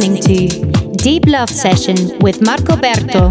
listening to Deep Love Session with Marco Berto.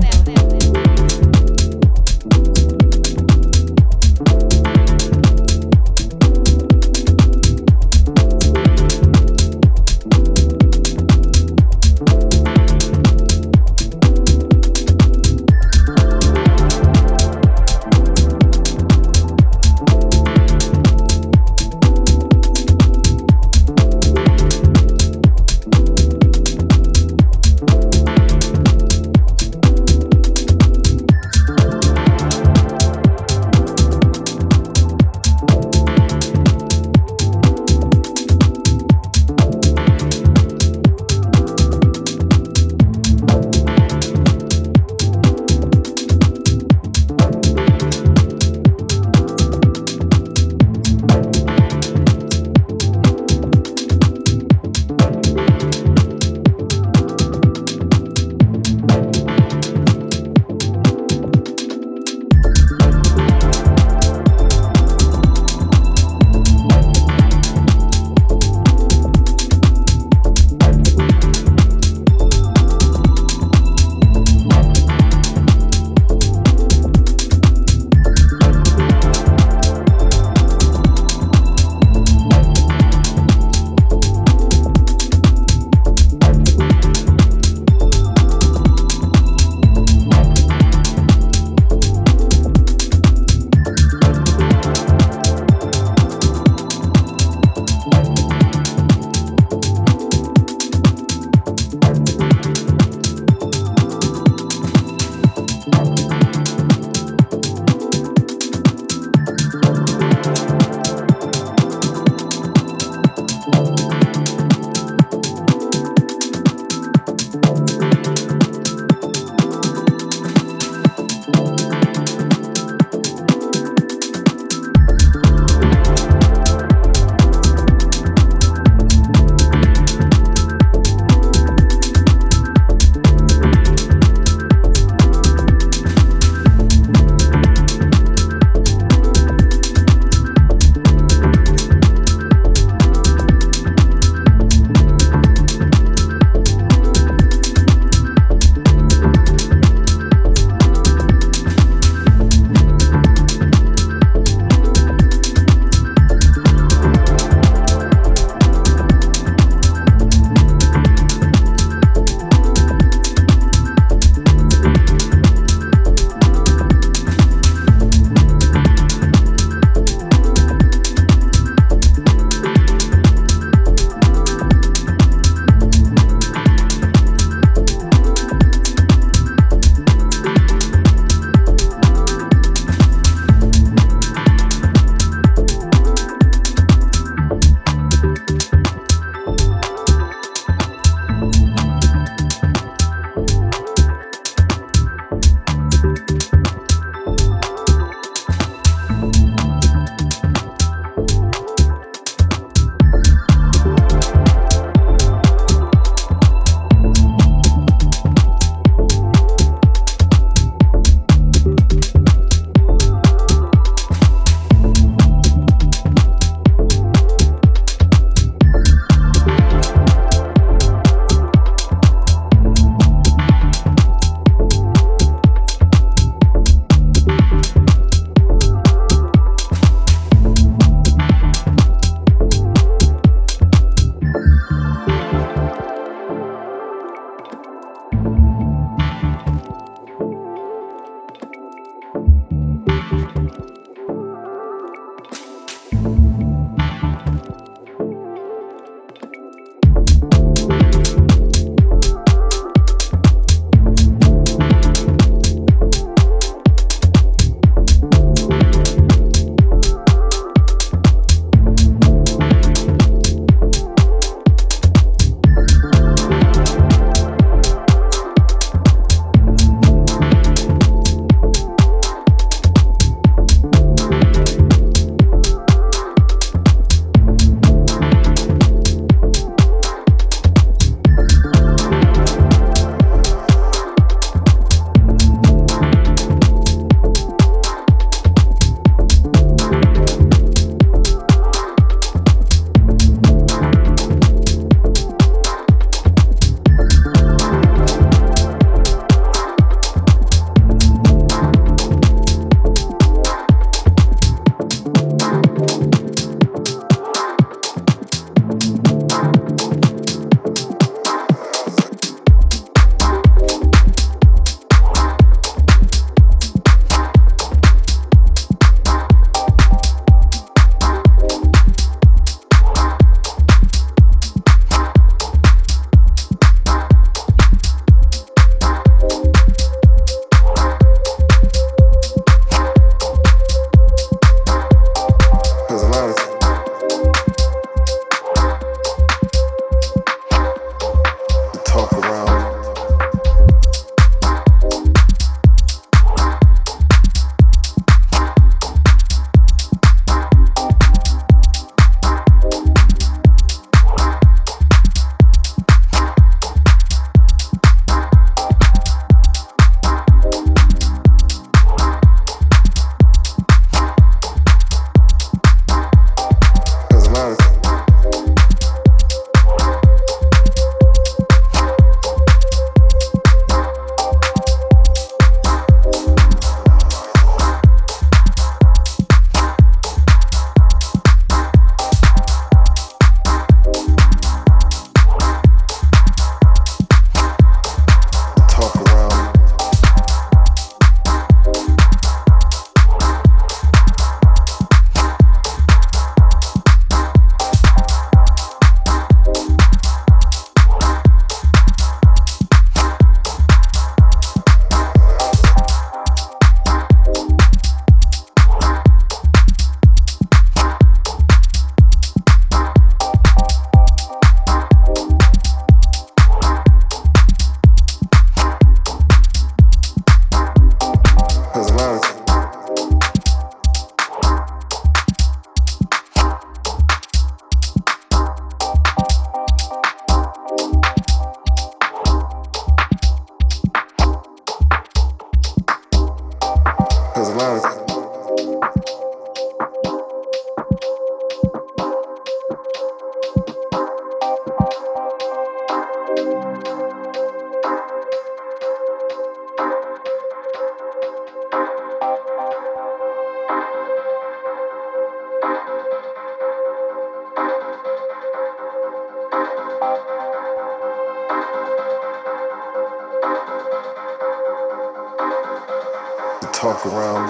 talk around.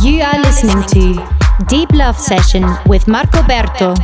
You are listening to Deep Love Session with Marco Berto.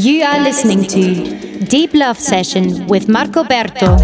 You are listening to Deep Love Session with Marco Berto.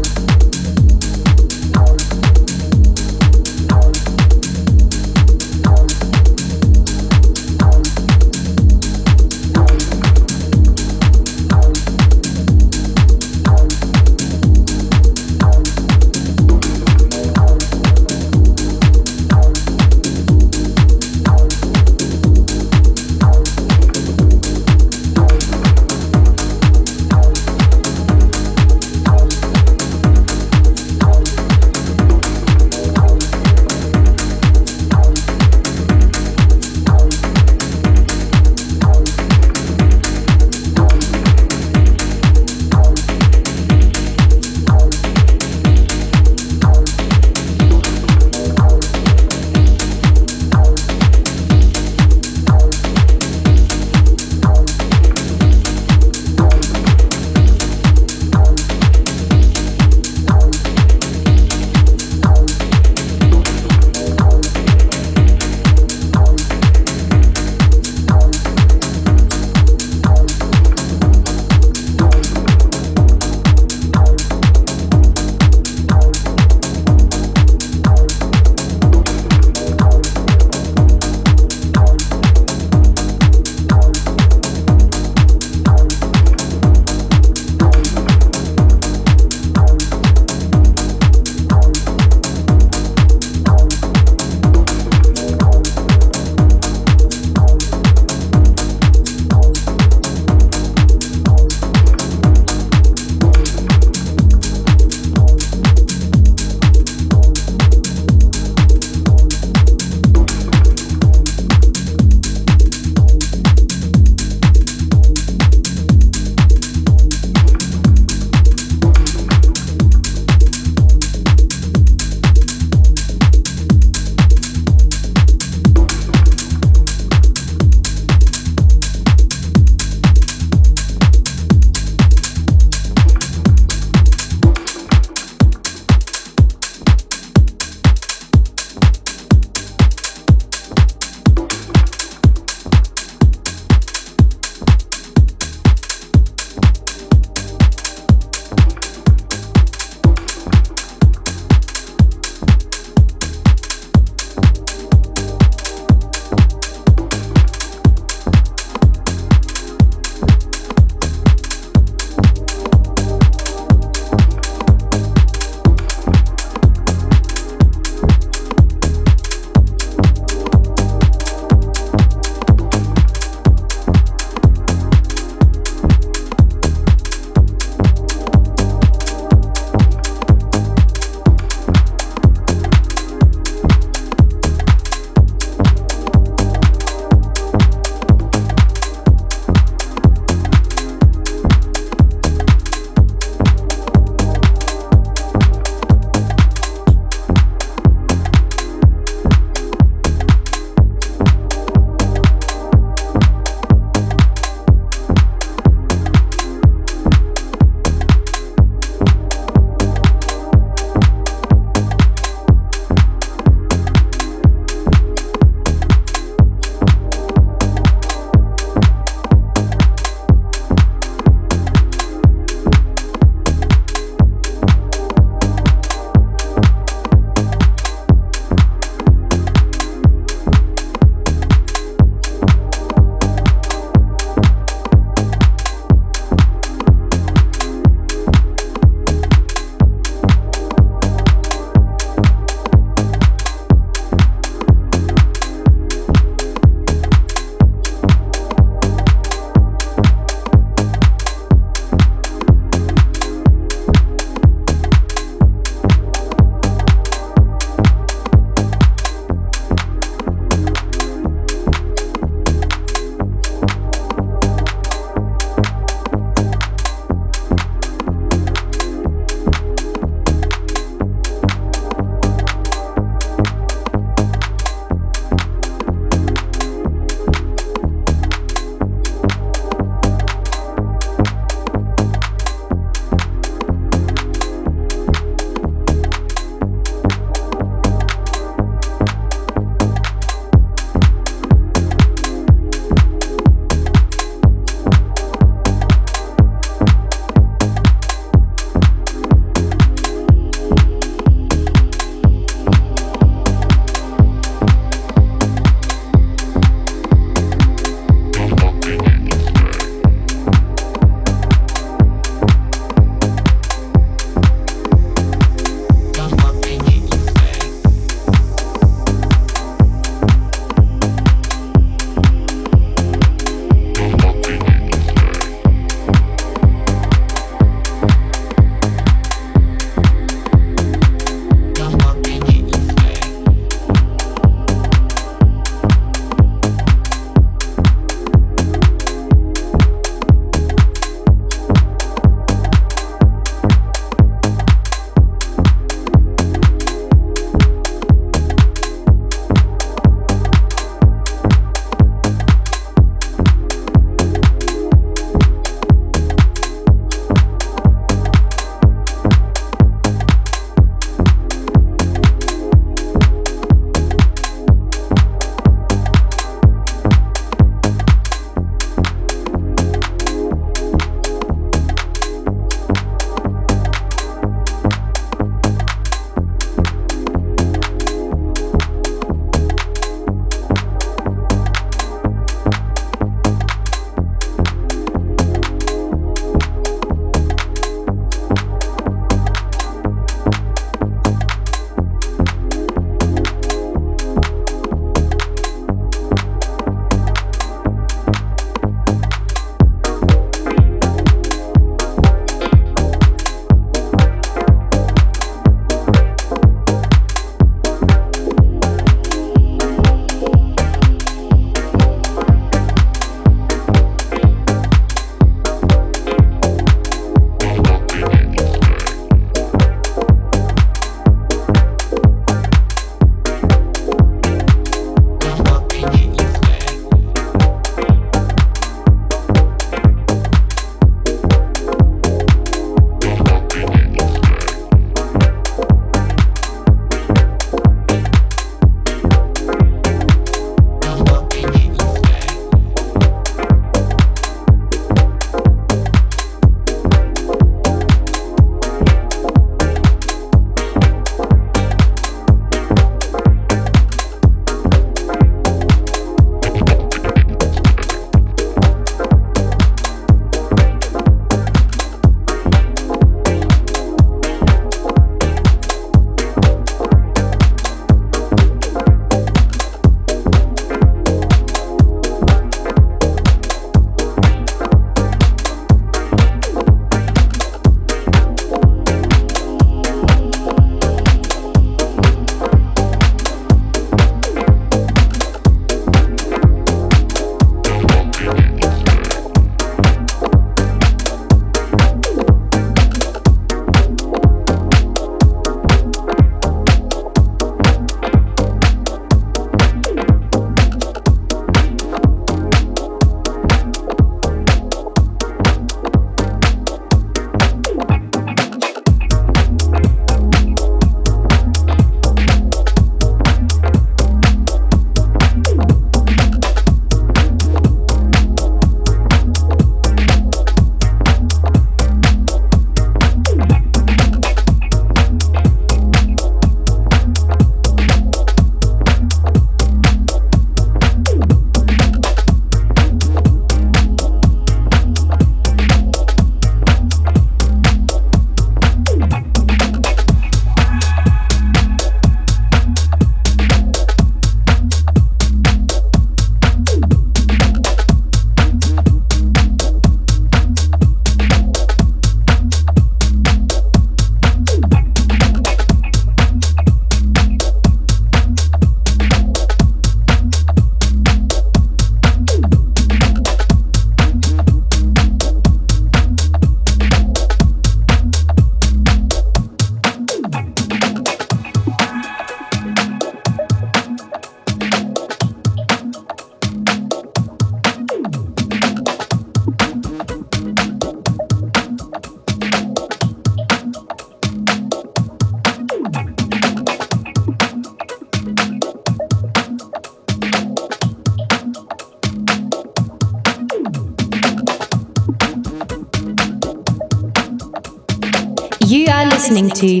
listening to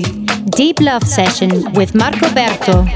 Deep Love Session with Marco Berto.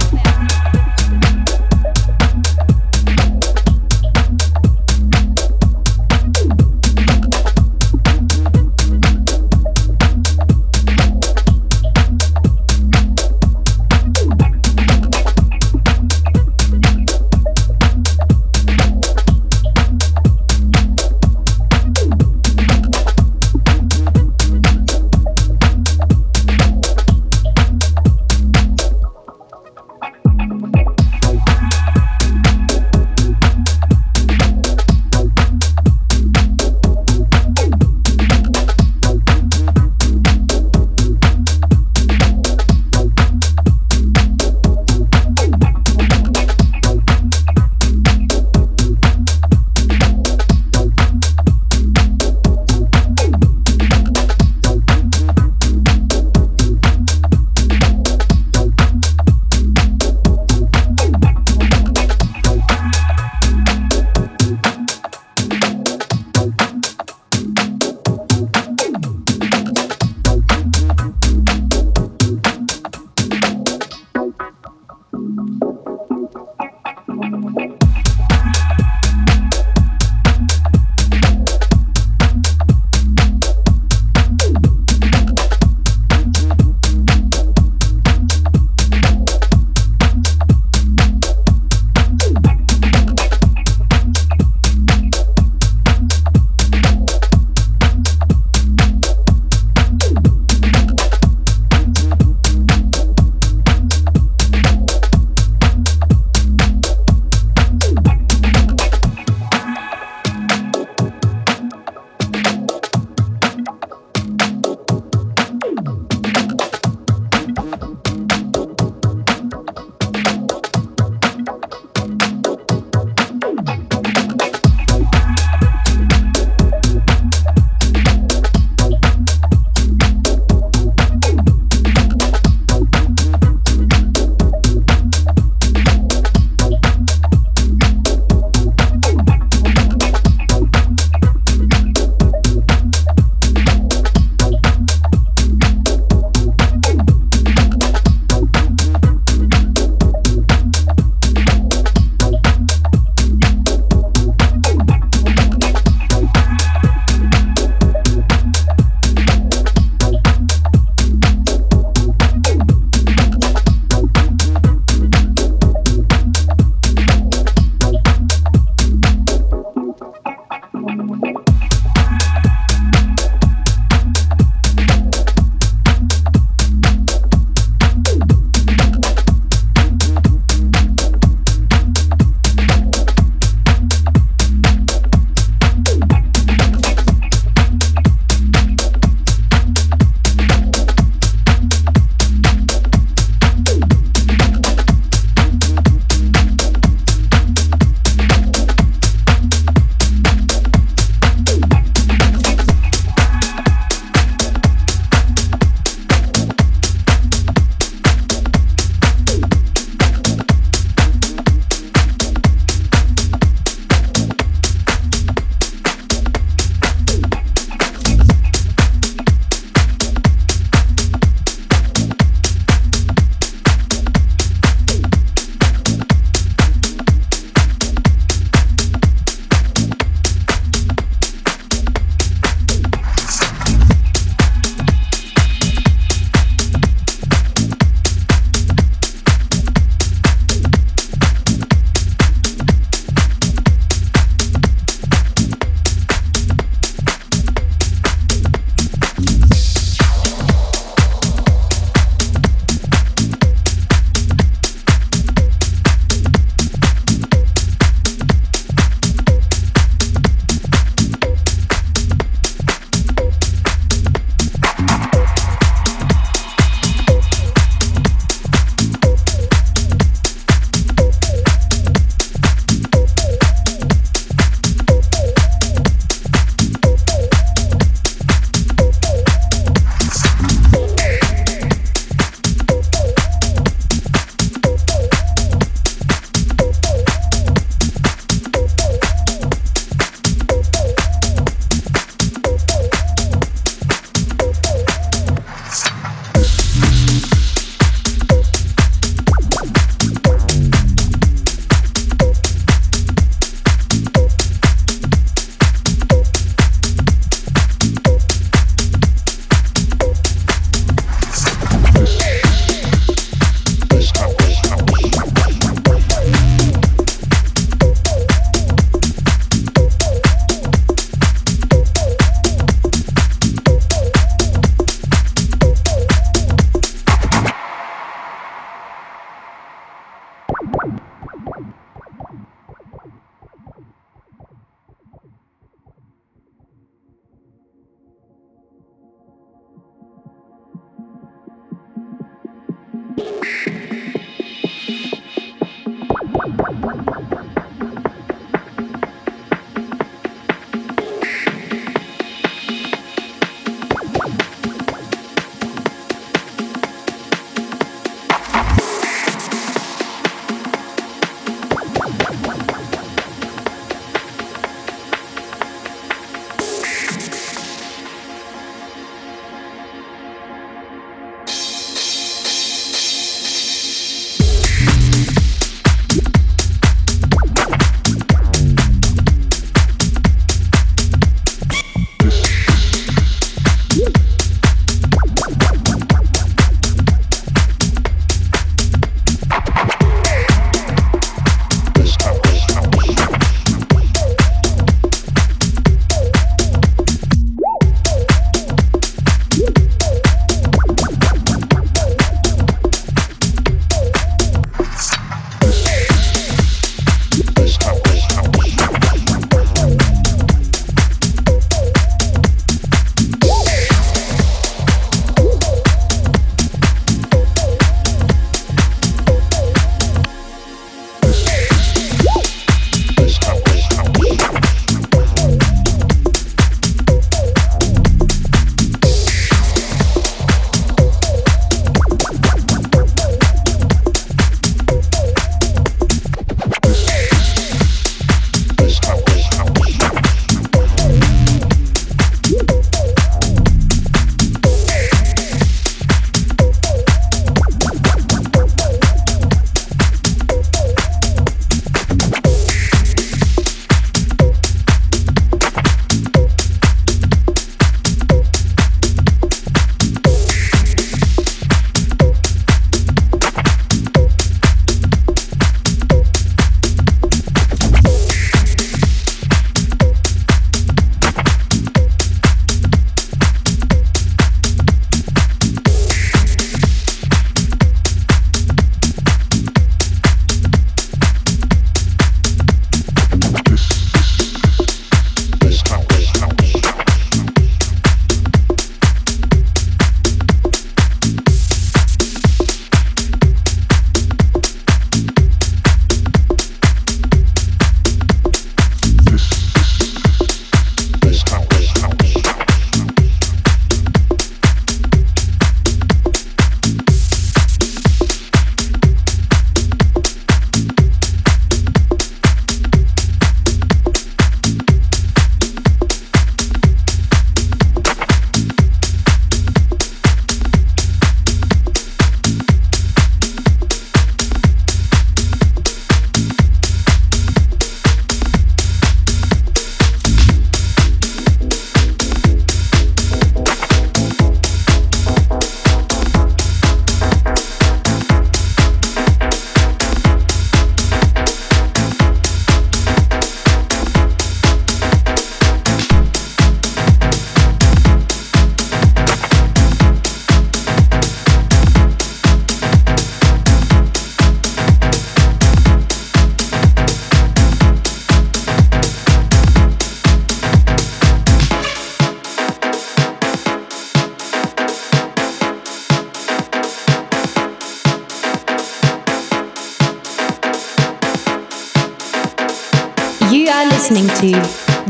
listening to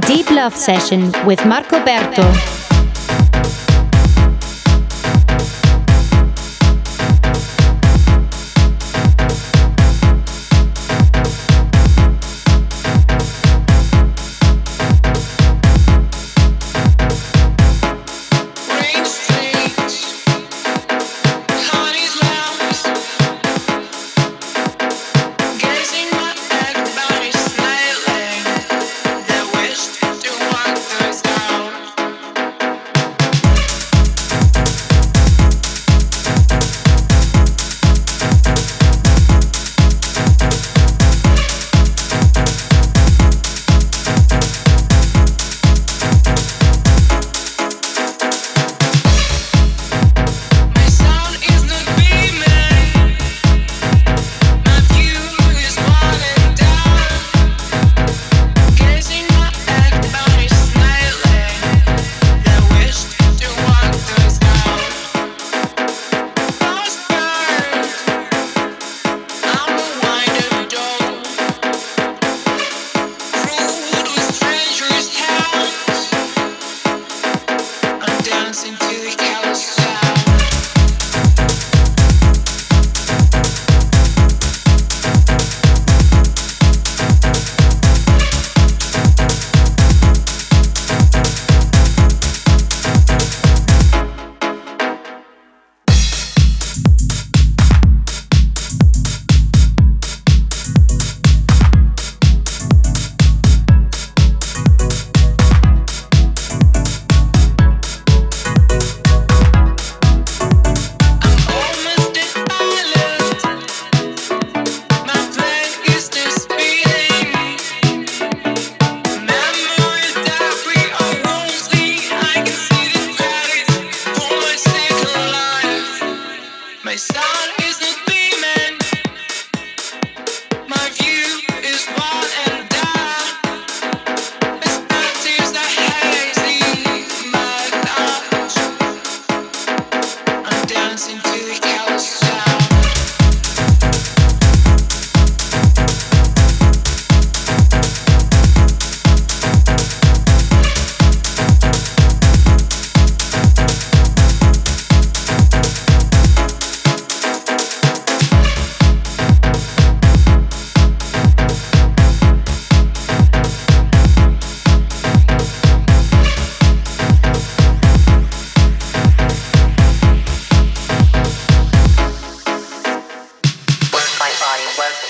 Deep Love Session with Marco Berto.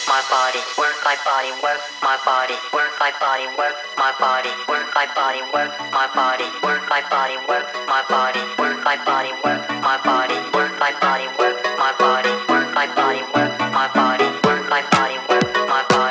My body, work my body, work my body, work my body, work my body,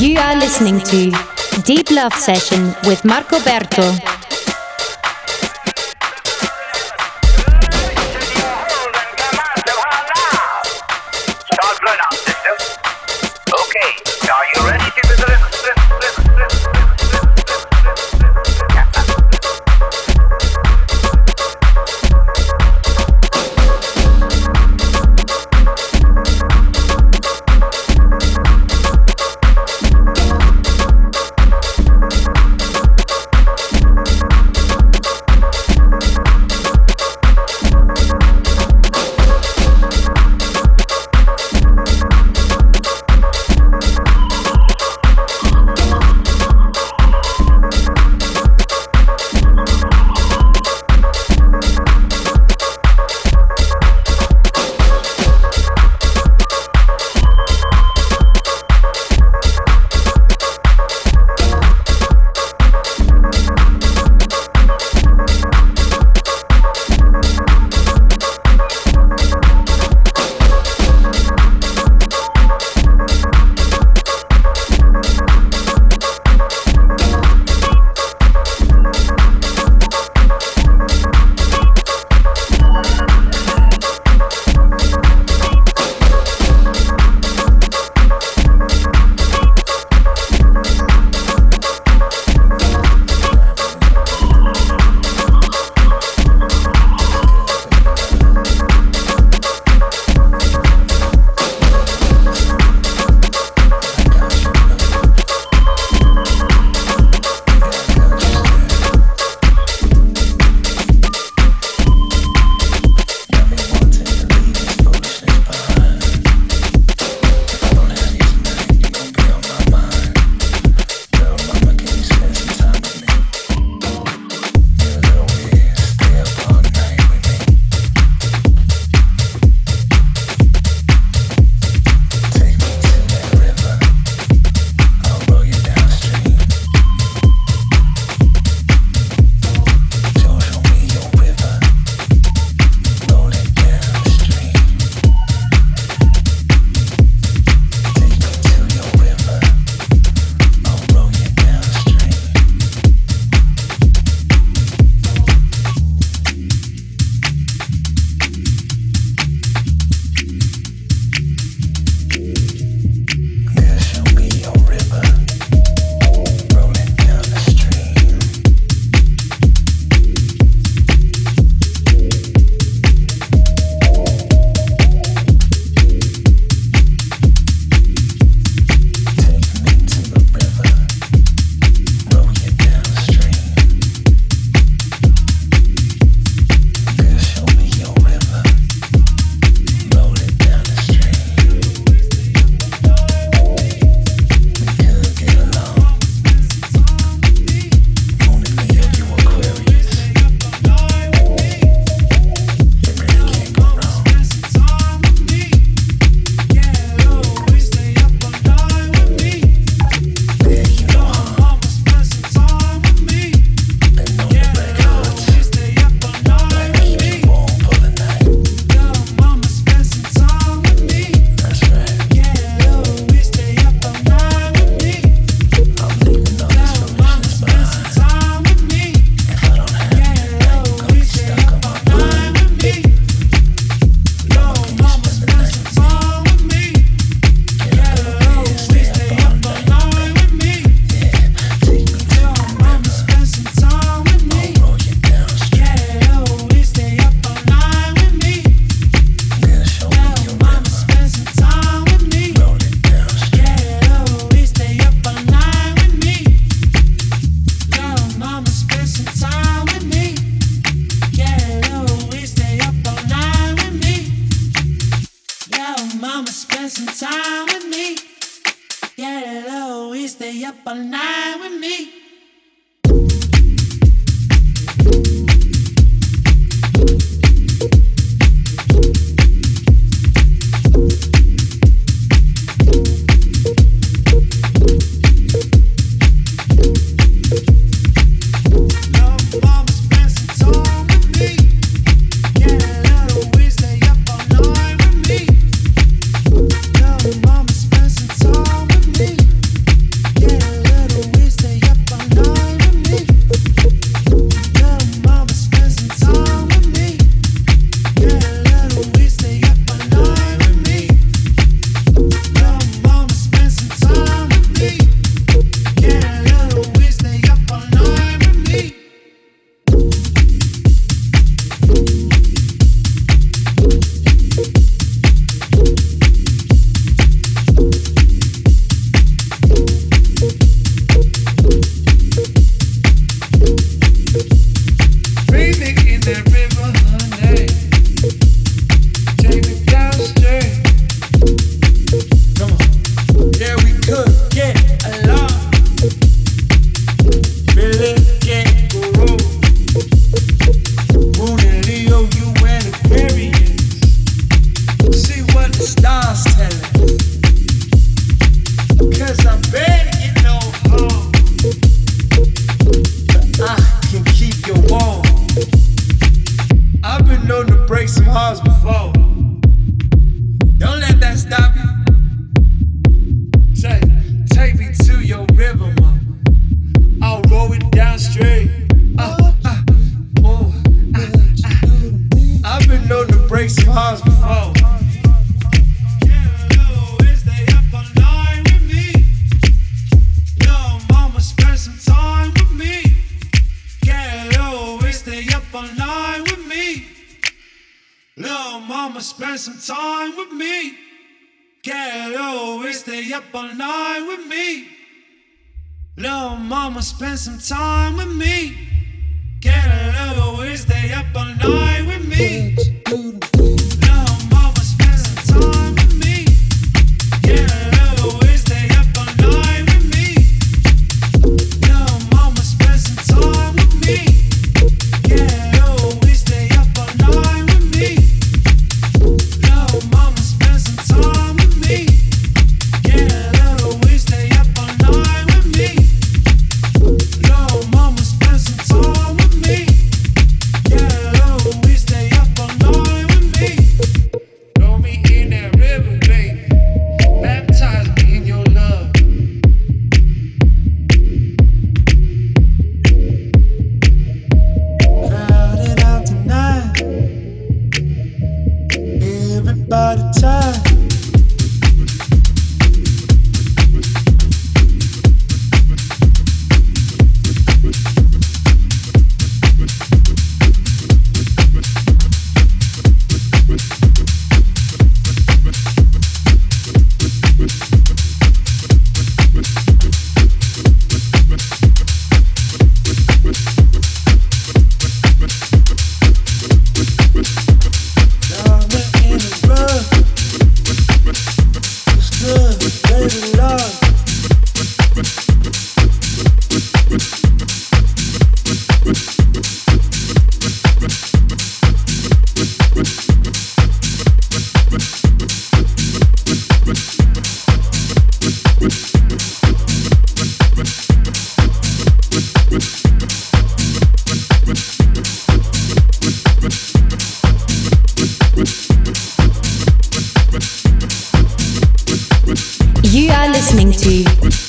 You are listening to Deep Love Session with Marco Berto.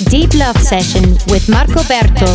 Deep Love Session with Marco Berto.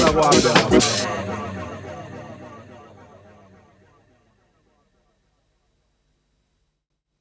la guarda.